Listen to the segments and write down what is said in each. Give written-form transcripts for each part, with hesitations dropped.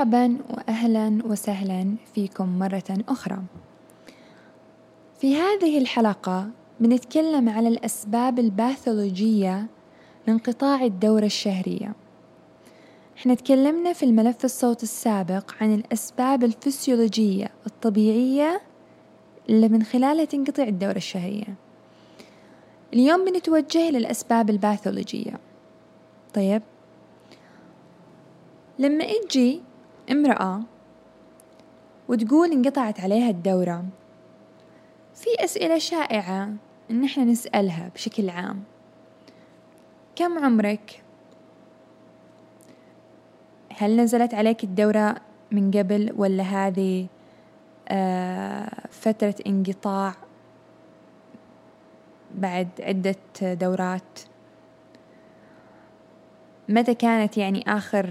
مرحبا وأهلا وسهلا فيكم مرة أخرى. في هذه الحلقة بنتكلم على الأسباب الباثولوجية لانقطاع الدورة الشهرية. احنا تكلمنا في الملف الصوت السابق عن الأسباب الفسيولوجية الطبيعية اللي من خلالها تنقطع الدورة الشهرية. اليوم بنتوجه للأسباب الباثولوجية. طيب، لما تجي امرأة وتقول انقطعت عليها الدورة، في أسئلة شائعة إن احنا نسألها بشكل عام: كم عمرك؟ هل نزلت عليك الدورة من قبل ولا هذه فترة انقطاع بعد عدة دورات؟ متى كانت يعني آخر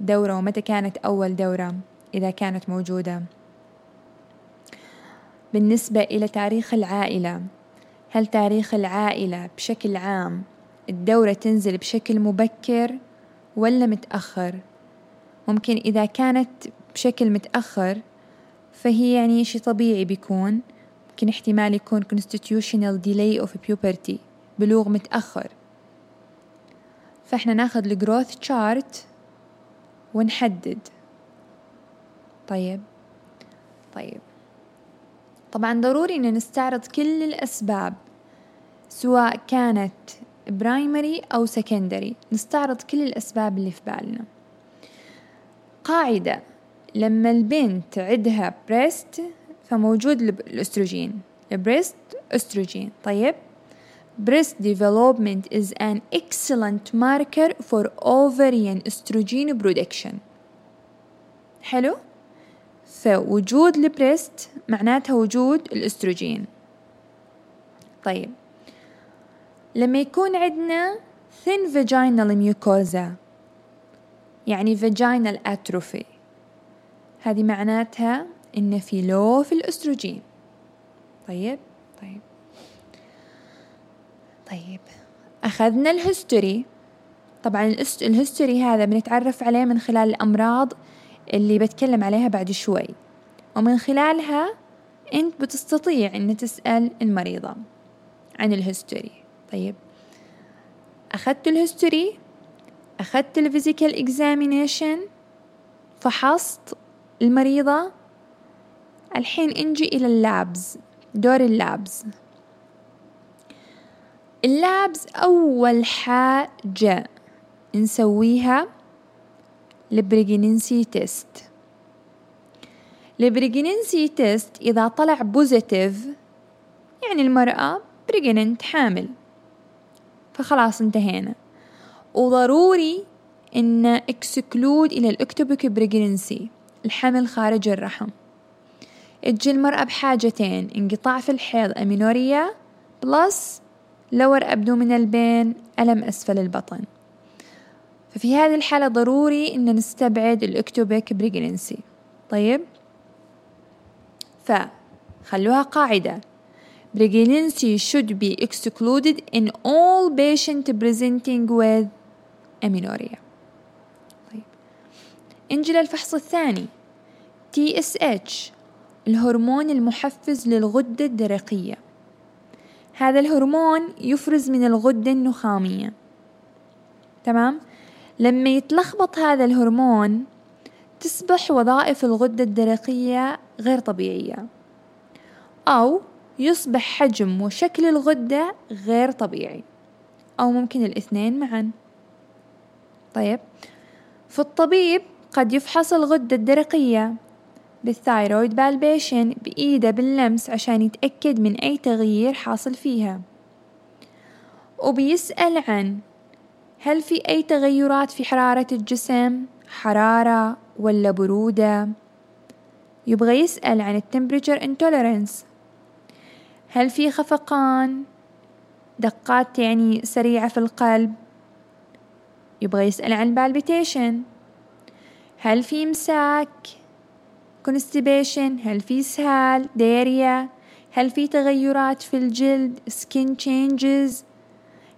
دورة ومتى كانت أول دورة إذا كانت موجودة؟ بالنسبة إلى تاريخ العائلة، هل تاريخ العائلة بشكل عام الدورة تنزل بشكل مبكر ولا متأخر؟ ممكن إذا كانت بشكل متأخر فهي يعني شيء طبيعي، بيكون ممكن احتمال يكون constitutional delay of puberty، بلوغ متأخر. فإحنا ناخذ الجروث تشارت ونحدد. طيب طبعا ضروري إن نستعرض كل الأسباب سواء كانت برايمري أو سكندري، نستعرض كل الأسباب اللي في بالنا. قاعدة: لما البنت عندها بريست فموجود الأستروجين، البريست أستروجين. طيب، breast development is an excellent marker for ovarian estrogen production. حلو، فوجود البريست معناتها وجود الاستروجين. طيب، لما يكون عندنا thin vaginal mucosa يعني vaginal atrophy، هذه معناتها إن في لو في الاستروجين. طيب أخذنا الهستوري. طبعا الهستوري هذا بنتعرف عليه من خلال الأمراض اللي بتكلم عليها بعد شوي، ومن خلالها أنت بتستطيع أن تسأل المريضة عن الهستوري. طيب، أخذت الهستوري، أخذت الفيزيكال إكزامينيشن، فحصت المريضة. الحين نجي إلى اللابز، دور اللابز. اللابز أول حاجة نسويها البريجننسي تيست. البريجننسي تيست إذا طلع بوزيتيف يعني المرأة بريجننت، حامل، فخلاص انتهينا. وضروري إن اكسكلود إلى الأكتوبيك بريجننسي، الحمل خارج الرحم. تجي المرأة بحاجتين: انقطاع في الحيض، أمينوريا، بلس لور أبدومينال بين، ألم أسفل البطن. ففي هذه الحالة ضروري إن نستبعد الأكتوبيك بريجننسي. طيب، فخلوها قاعدة: بريجننسي should be excluded in all patients presenting with amenorrhea. طيب، نجي للفحص الثاني: TSH، الهرمون المحفز للغدة الدرقية. هذا الهرمون يفرز من الغدة النخامية. تمام، لما يتلخبط هذا الهرمون تصبح وظائف الغدة الدرقية غير طبيعية، أو يصبح حجم وشكل الغدة غير طبيعي، أو ممكن الاثنين معا. طيب، فالطبيب قد يفحص الغدة الدرقية بالثايرويد بالبيشن، بإيده باللمس عشان يتأكد من أي تغيير حاصل فيها، وبيسأل عن هل في أي تغيرات في حرارة الجسم، حرارة ولا برودة. يبغى يسأل عن التمبريتشر انتولرنس، هل في خفقان، دقات يعني سريعة في القلب. يبغى يسأل عن بالبيتيشن، هل في امساك، كونستيبيشن، هل في اسهال، دياريا، هل في تغيرات في الجلد، سكين تشينجز،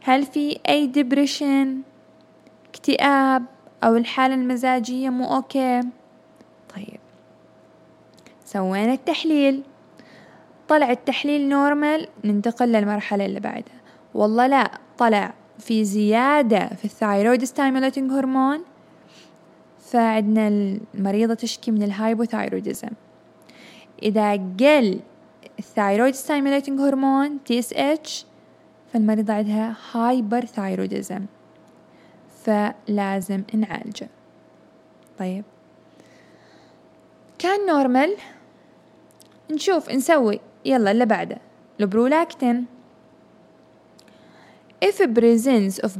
هل في اي ديبريشن، اكتئاب، او الحالة المزاجية مو اوكي. سوينا التحليل، طلع التحليل نورمال، ننتقل للمرحلة اللي بعدها. والله لا، طلع في زيادة في الثايرويد ستيموليتنج هرمون، فعندنا المريضة تشكي من الهايبوثايروديزم. إذا قل الثايرويد ستيموليتنج هرمون TSH فالمريضة عندها هايبرثايروديزم، فلازم نعالجه. طيب كان نورمال، نشوف نسوي يلا اللي بعده، البرولاكتين. if presence of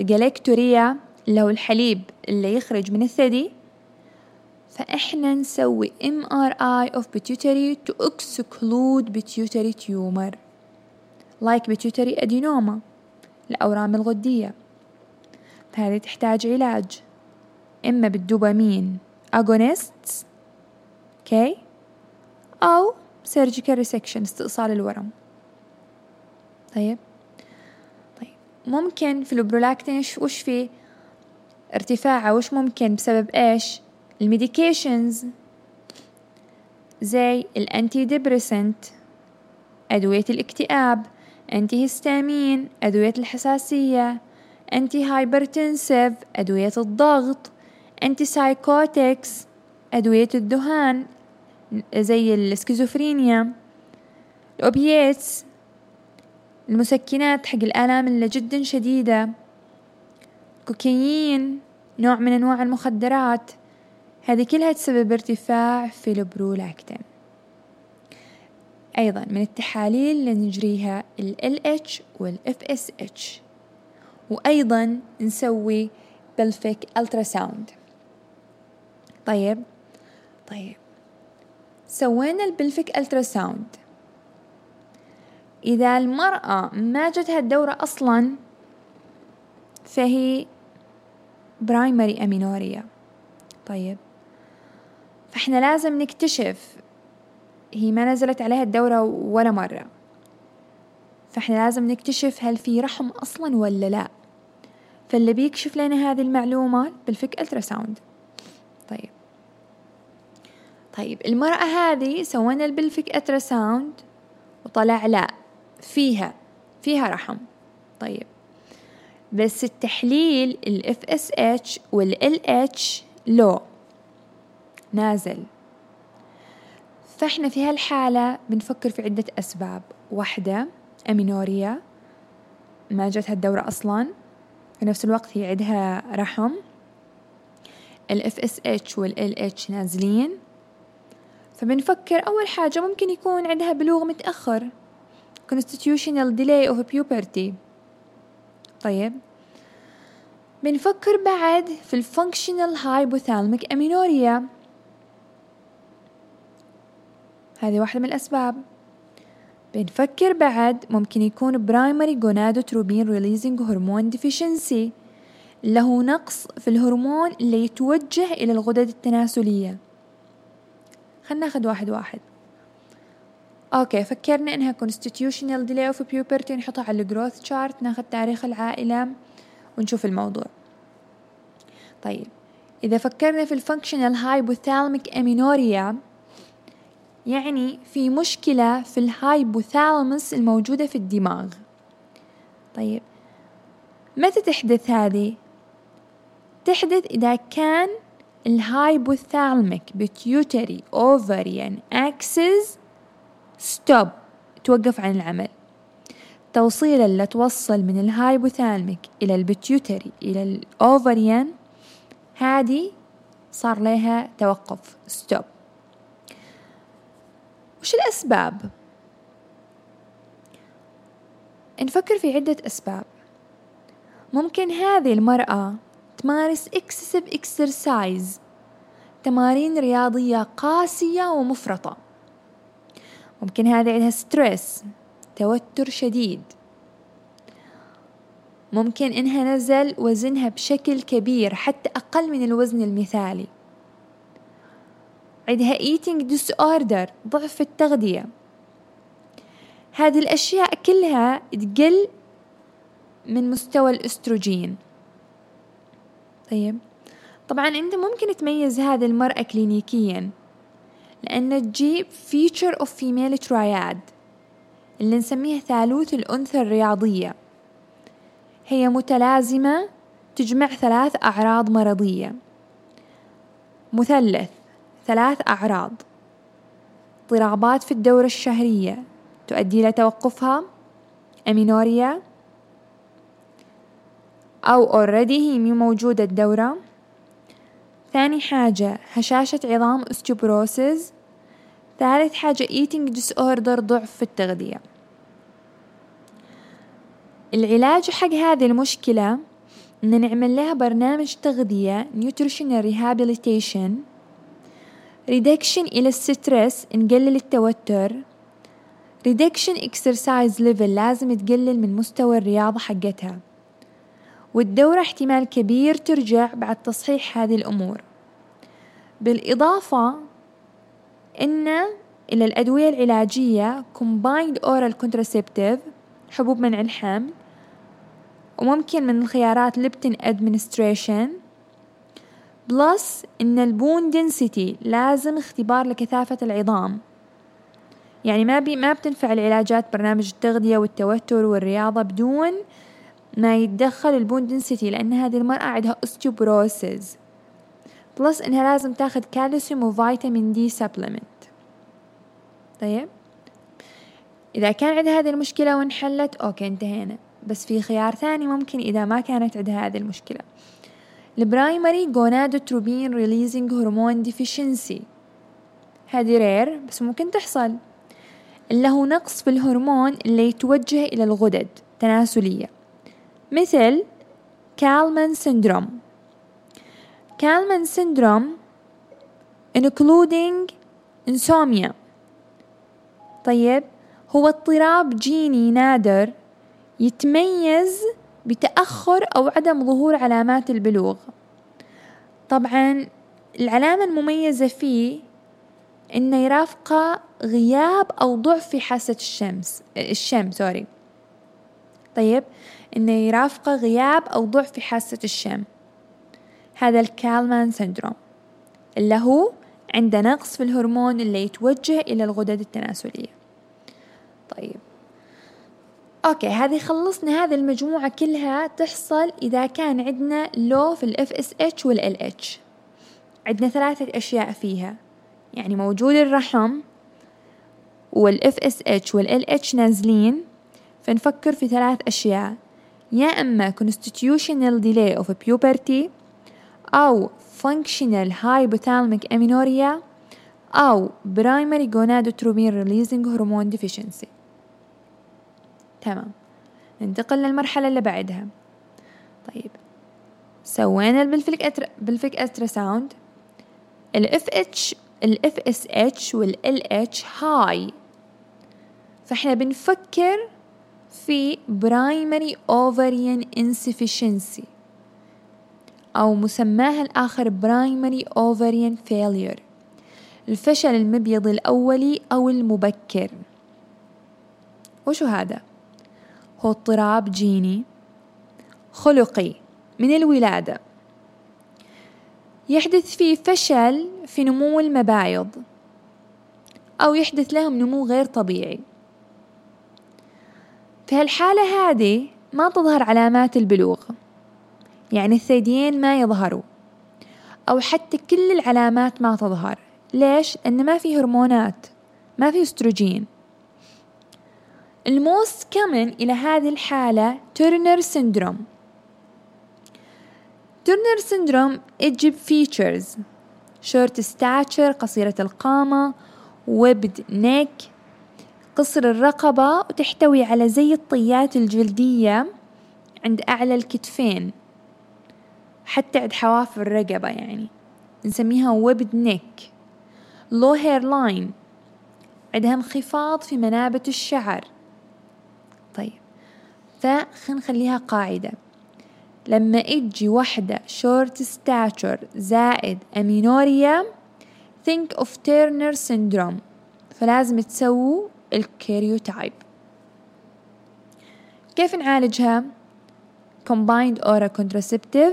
galacturia، لو الحليب اللي يخرج من الثدي، فإحنا نسوي MRI of pituitary to exclude pituitary tumor like pituitary adenoma، الأورام الغدية. فهذه تحتاج علاج إما بالدوبامين agonists okay أو surgical resection، استئصال الورم. طيب ممكن في البرولاكتين وش فيه ارتفاعه، وش ممكن بسبب ايش؟ الميديكيشنز زي الانتي ديبريسنت، ادويه الاكتئاب، انتي هستامين، ادويه الحساسيه، انتي هايبرتنسيف، ادويه الضغط، انتي سايكوتكس، ادويه الذهان زي السكيزوفرينيا، الاوبياتس، المسكنات حق الالام اللي جدا شديده، كوكايين، نوع من انواع المخدرات، هذه كلها تسبب ارتفاع في البرولاكتين. ايضا من التحاليل اللي نجريها ال LH وال FSH، وايضا نسوي بلفيك التراساوند. طيب سوينا البلفيك التراساوند، اذا المرأة ما جتها الدورة اصلا فهي برايمري أمينوريا. طيب فإحنا لازم نكتشف، هي ما نزلت عليها الدورة ولا مرة، فإحنا لازم نكتشف هل في رحم أصلا ولا لا، فاللي بيكشف لنا هذه المعلومة بالفك ألتراساوند. طيب المرأة هذه سوينا البلفك ألتراساوند وطلع لا، فيها رحم. طيب بس التحليل ال FSH وال LH لو نازل، فإحنا في هالحالة بنفكر في عدة أسباب. واحدة أمينوريا، ما جتها الدورة أصلا، في نفس الوقت هي عندها رحم، ال FSH وال LH نازلين، فبنفكر أول حاجة ممكن يكون عندها بلوغ متأخر، constitutional delay of puberty. طيب بنفكر بعد في ال functional hypothalamic amenorrhea، هذه واحدة من الأسباب. بنفكر بعد ممكن يكون primary gonadotropin releasing hormone deficiency، اللي هو نقص في الهرمون اللي يتوجه إلى الغدد التناسلية. خلنا ناخد واحد واحد. اوكي فكرنا انها constitutional delay of puberty، نحطها على الجروث شارت، ناخذ تاريخ العائلة ونشوف الموضوع. طيب اذا فكرنا في functional hypothalamic amenorrhea، يعني في مشكلة في الهايبوثالامس الموجودة في الدماغ. طيب متى تحدث هذه؟ تحدث اذا كان الهايبوثالاميك pituitary ovarian axis ستوب، توقف عن العمل. توصيل اللي توصل من الهايبوثالميك إلى البيتيوتري إلى الأوفريان، هذه صار لها توقف ستوب. وش الأسباب؟ نفكر في عدة أسباب. ممكن هذه المرأة تمارس excessive exercise، تمارين رياضية قاسية ومفرطة. ممكن هذا عندها ستريس، توتر شديد. ممكن إنها نزل وزنها بشكل كبير حتى أقل من الوزن المثالي. عندها eating disorder، ضعف التغذية. هذه الأشياء كلها تقل من مستوى الأستروجين. طيب طبعا أنت ممكن تميز هذه المرأة كلينيكيا لأن تجيب feature of female triad اللي نسميها ثالوث الأنثى الرياضية. هي متلازمة تجمع ثلاث أعراض مرضية، مثلث ثلاث أعراض، اضطرابات في الدورة الشهرية تؤدي إلى توقفها، أمينوريا أو أوريدي هي موجودة الدورة. ثاني حاجة هشاشة عظام أستيوبروسيس. ثالث حاجة eating disorder، ضعف في التغذية. العلاج حق هذه المشكلة إن نعمل لها برنامج تغذية nutritional rehabilitation، reduction إلى السترس، نقلل التوتر، reduction exercise level، لازم تقلل من مستوى الرياضة حقتها، والدورة احتمال كبير ترجع بعد تصحيح هذه الأمور. بالإضافة إن إلى الأدوية العلاجية combined oral contraceptive، حبوب منع الحمل، وممكن من الخيارات لبتن administration، بلس إن البون دنسيتي لازم اختبار لكثافة العظام. يعني ما بتنفع العلاجات برنامج التغذية والتوتر والرياضة بدون ما يتدخل البون دنسيتي، لأن هذه المرأة عندها أستيوبروسيس، بلس إنها لازم تاخذ كالسيوم وفيتامين دي سبلمنت. طيب إذا كان عندها هذه المشكلة وانحلت أوكي انتهينا، بس في خيار ثاني ممكن إذا ما كانت عندها هذه المشكلة. البرايمري جونادوتروبين ريليزنج هرمون ديفيشنسي، هذه رير بس ممكن تحصل، اللي هو نقص في الهرمون اللي يتوجه إلى الغدد تناسلية، مثل كالمان syndrome. كالمان syndrome including insomnia. طيب هو اضطراب جيني نادر يتميز بتأخر أو عدم ظهور علامات البلوغ. طبعا العلامة المميزة فيه إنه يرافقه غياب أو ضعف في حاسة الشم. طيب إنه يرافقه غياب أو ضعف في حاسة الشم، هذا الكالمان سندروم اللي هو عنده نقص في الهرمون اللي يتوجه إلى الغدد التناسلية. طيب أوكي، هذه خلصنا هذه المجموعة كلها تحصل إذا كان عندنا لو في FSH والLH. عندنا ثلاثة أشياء فيها، يعني موجود الرحم والFSH والLH نازلين، فنفكر في ثلاث أشياء، يا إما constitutional delay of puberty، أو functional hypothalamic amenorrhea، أو primary gonadotropin releasing hormone deficiency. تمام، ننتقل للمرحلة اللي بعدها. طيب سوينا البلفيك ألتراساوند، ال FSH والLH هاي، فإحنا بنفكر في primary ovarian insufficiency، أو مسماها الآخر primary ovarian failure، الفشل المبيض الأولي أو المبكر. وشو هذا؟ هو اضطراب جيني خلقي من الولادة، يحدث فيه فشل في نمو المبايض أو يحدث لهم نمو غير طبيعي. في هالحالة هذه ما تظهر علامات البلوغ، يعني الثديين ما يظهروا أو حتى كل العلامات ما تظهر. ليش؟ إن ما في هرمونات، ما في استروجين. الموست كمن إلى هذه الحالة تورنر سندروم. تورنر سندروم تجيب فيتشرز شورت ستاتشر، قصيرة القامة، وبد نيك، قصر الرقبة، وتحتوي على زي الطيات الجلدية عند أعلى الكتفين، حتى عند حواف الرقبة، يعني نسميها وبد نيك. لو هير لاين، عندها انخفاض في منابت الشعر. طيب فخلينا نخليها قاعدة، لما تجي وحدة شورت ستاتشر زائد أمينوريا think of Turner syndrome، فلازم تسووا الكاريوتايب. كيف نعالجها؟ combined oral contraceptive،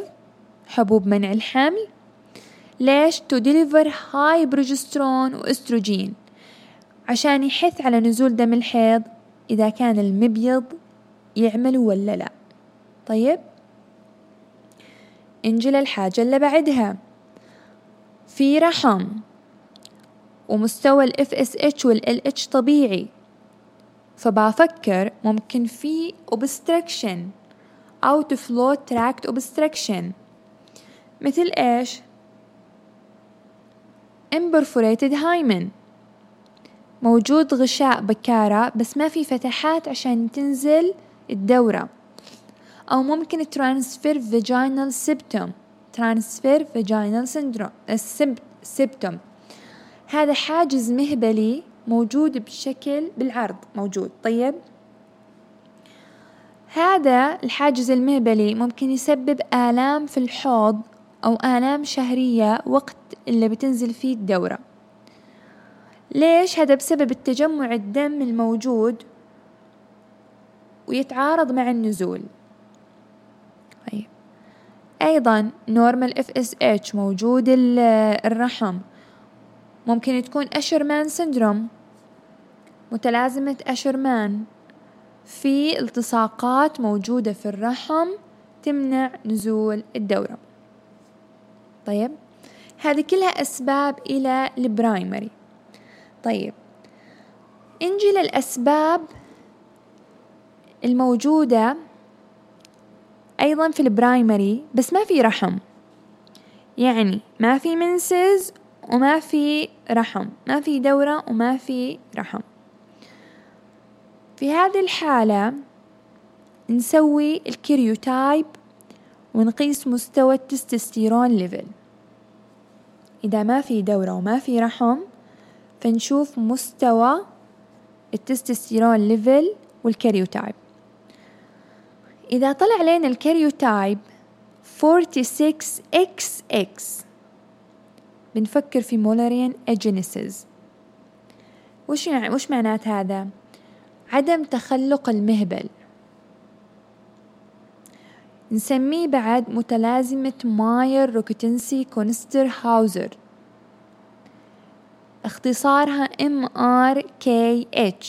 حبوب منع الحمل، ليش؟ to deliver high progesterone واستروجين عشان يحث على نزول دم الحيض إذا كان المبيض يعمل ولا لا. طيب انجل الحاجة اللي بعدها في رحم ومستوى ال FSH وال LH طبيعي، فبفكر ممكن في obstruction أو to flow tract obstruction مثل إيش؟ imperforate hymen، موجود غشاء بكارة بس ما في فتحات عشان تنزل الدورة، أو ممكن transverse vaginal septum transverse vaginal syndrome، هذا حاجز مهبلي موجود بشكل بالعرض موجود. طيب هذا الحاجز المهبلي ممكن يسبب آلام في الحوض أو آلام شهرية وقت اللي بتنزل فيه الدورة. ليش؟ هذا بسبب التجمع الدم الموجود ويتعارض مع النزول. طيب أيضا normal FSH موجود الرحم، ممكن تكون أشرمان سندروم متلازمة أشرمان، في التصاقات موجودة في الرحم تمنع نزول الدورة. طيب هذه كلها أسباب إلى البرايمري. طيب نجي للأسباب الموجودة أيضا في البرايمري بس ما في رحم، يعني ما في منسز وما في رحم، ما في دورة وما في رحم. في هذه الحالة نسوي الكريوتايب ونقيس مستوى التستوستيرون ليفل. إذا ما في دورة وما في رحم فنشوف مستوى التستوستيرون ليفل والكريوتايب. إذا طلع لنا الكريوتايب 46XX بنفكر في مولريان اجينيسيس. وش معنات هذا؟ عدم تخلق المهبل، نسميه بعد متلازمة ماير روكيتنسي كونستر هاوزر، اختصارها MRKH،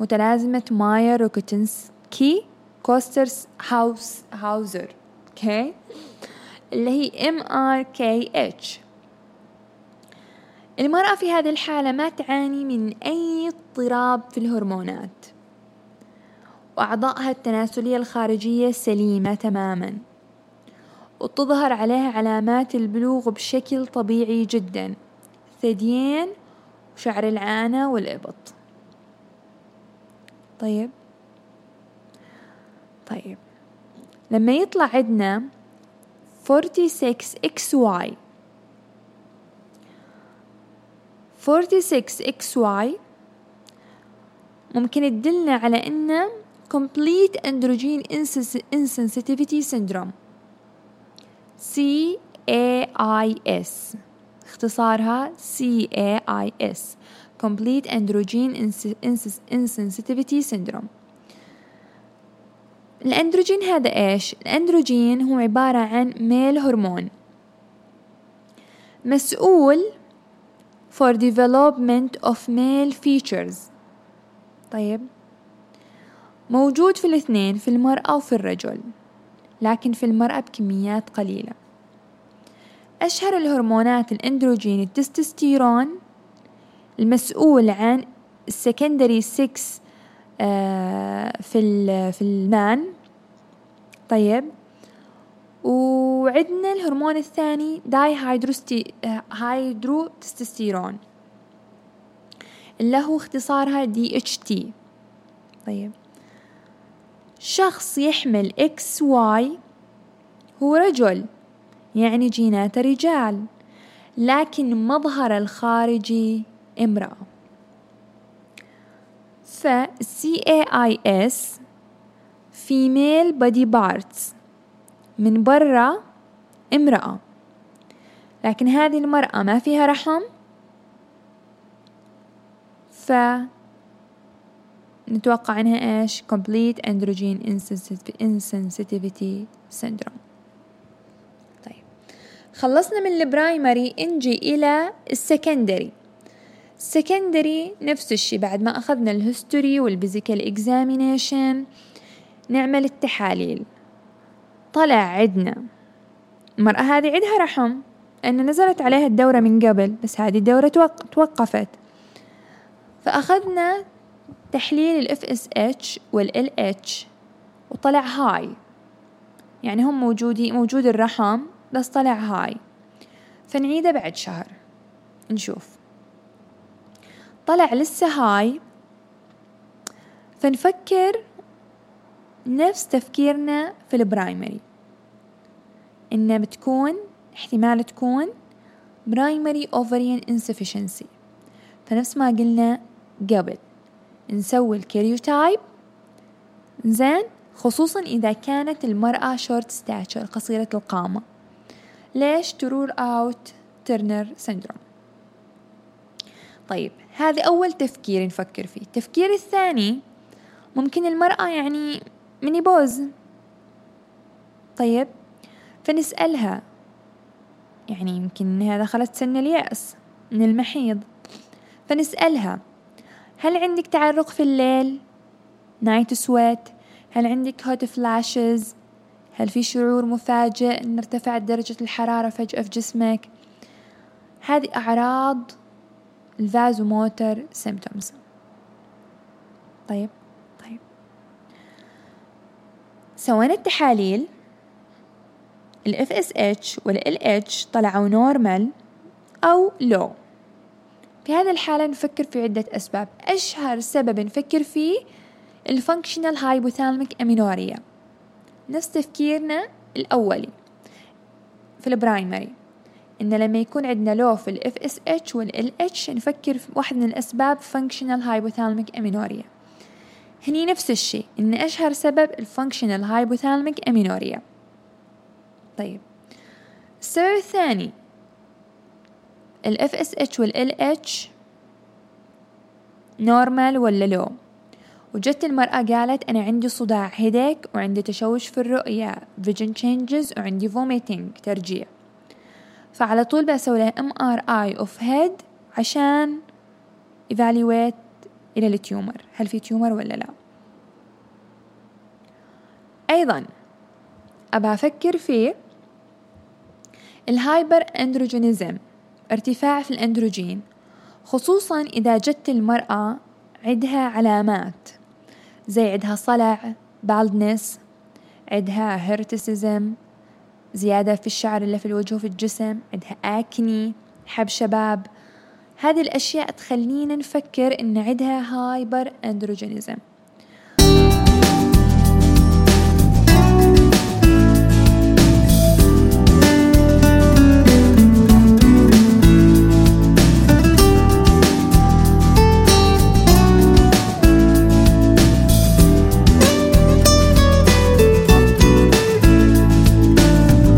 متلازمة ماير روكيتنسكي كوستر هاوزر okay؟ اللي هي MRKH. المرأة في هذه الحالة ما تعاني من أي اضطراب في الهرمونات، وأعضائها التناسلية الخارجية سليمة تماما، وتظهر عليها علامات البلوغ بشكل طبيعي جدا، ثديين وشعر العانة والإبط. طيب لما يطلع عندنا 46XY 46XY ممكن تدلنا على إنه Complete Androgen Insensitivity Syndrome CAIS، اختصارها CAIS Complete Androgen Insensitivity Syndrome. الأندروجين هذا إيش؟ الأندروجين هو عبارة عن ميل هرمون مسؤول for development of male features. طيب موجود في الاثنين، في المرأة وفي الرجل، لكن في المرأة بكميات قليلة. أشهر الهرمونات الأندروجين التستوستيرون المسؤول عن السكندري 6 في المان. طيب وعندنا الهرمون الثاني داي هيدروتستيرون اللي هو اختصارها DHT. طيب شخص يحمل XY هو رجل، يعني جينات رجال، لكن مظهر الخارجي امرأة. ف CAIS female body parts من برا امرأة، لكن هذه المرأة ما فيها رحم، فنتوقع انها ايش؟ complete androgen insensitivity syndrome. طيب خلصنا من البرايمري نجي إلى السكندري. السكندري نفس الشي، بعد ما أخذنا الهستوري والبيزيكال اكزامينيشن نعمل التحاليل. طلع عندنا المرأة هذه عندها رحم، أن نزلت عليها الدورة من قبل بس هذه الدورة توقفت، فأخذنا تحليل ال FSH وال LH وطلع هاي، يعني هم موجود الرحم بس طلع هاي. فنعيده بعد شهر نشوف طلع لسه هاي، فنفكر نفس تفكيرنا في البرايمري، إنها بتكون احتمال تكون primary ovarian insufficiency. فنفس ما قلنا قبل نسوي الكاريوتايب زين، خصوصا إذا كانت المرأة short stature قصيرة القامة، ليش to rule out Turner syndrome. طيب هذا أول تفكير نفكر فيه. التفكير الثاني ممكن المرأة يعني مني بوز، طيب فنسألها يعني يمكن إنها دخلت سن اليأس من المحيض، فنسألها هل عندك تعرق في الليل night sweat، هل عندك hot flashes، هل في شعور مفاجئ إن ارتفعت درجة الحرارة فجأة في جسمك. هذه أعراض الفازوموتر symptoms. طيب سوينا التحاليل، ال FSH وال LH طلعوا نورمال أو لو. في هذا الحالة نفكر في عدة أسباب، أشهر سبب نفكر فيه functional hypothalamic amenorrhea، نفس تفكيرنا الأولي في البرايمري، إن لما يكون عندنا لو في ال FSH وال LH نفكر في واحد من الأسباب functional hypothalamic amenorrhea. هني نفس الشيء، إن أشهر سبب functional hypothalamic amenorrhea. طيب السبب الثاني ال FSH وال LH نورمال ولا لو، وجت المرأة قالت أنا عندي صداع هيديك وعندي تشوش في الرؤية vision changes وعندي vomiting ترجيع، فعلى طول بسوي لها MRI of head عشان evaluate إلى التيومر، هل في تيومر ولا لا. أيضا أبا أفكر في الهايبر أندروجينيزم، ارتفاع في الأندروجين، خصوصا إذا جت المرأة عندها علامات زي عندها صلع baldness، عندها هيرتسيزم زيادة في الشعر اللي في الوجه وفي الجسم، عندها آكني حب شباب. هذه الأشياء تخلينا نفكر إن عندها هايبر أندروجينيزم.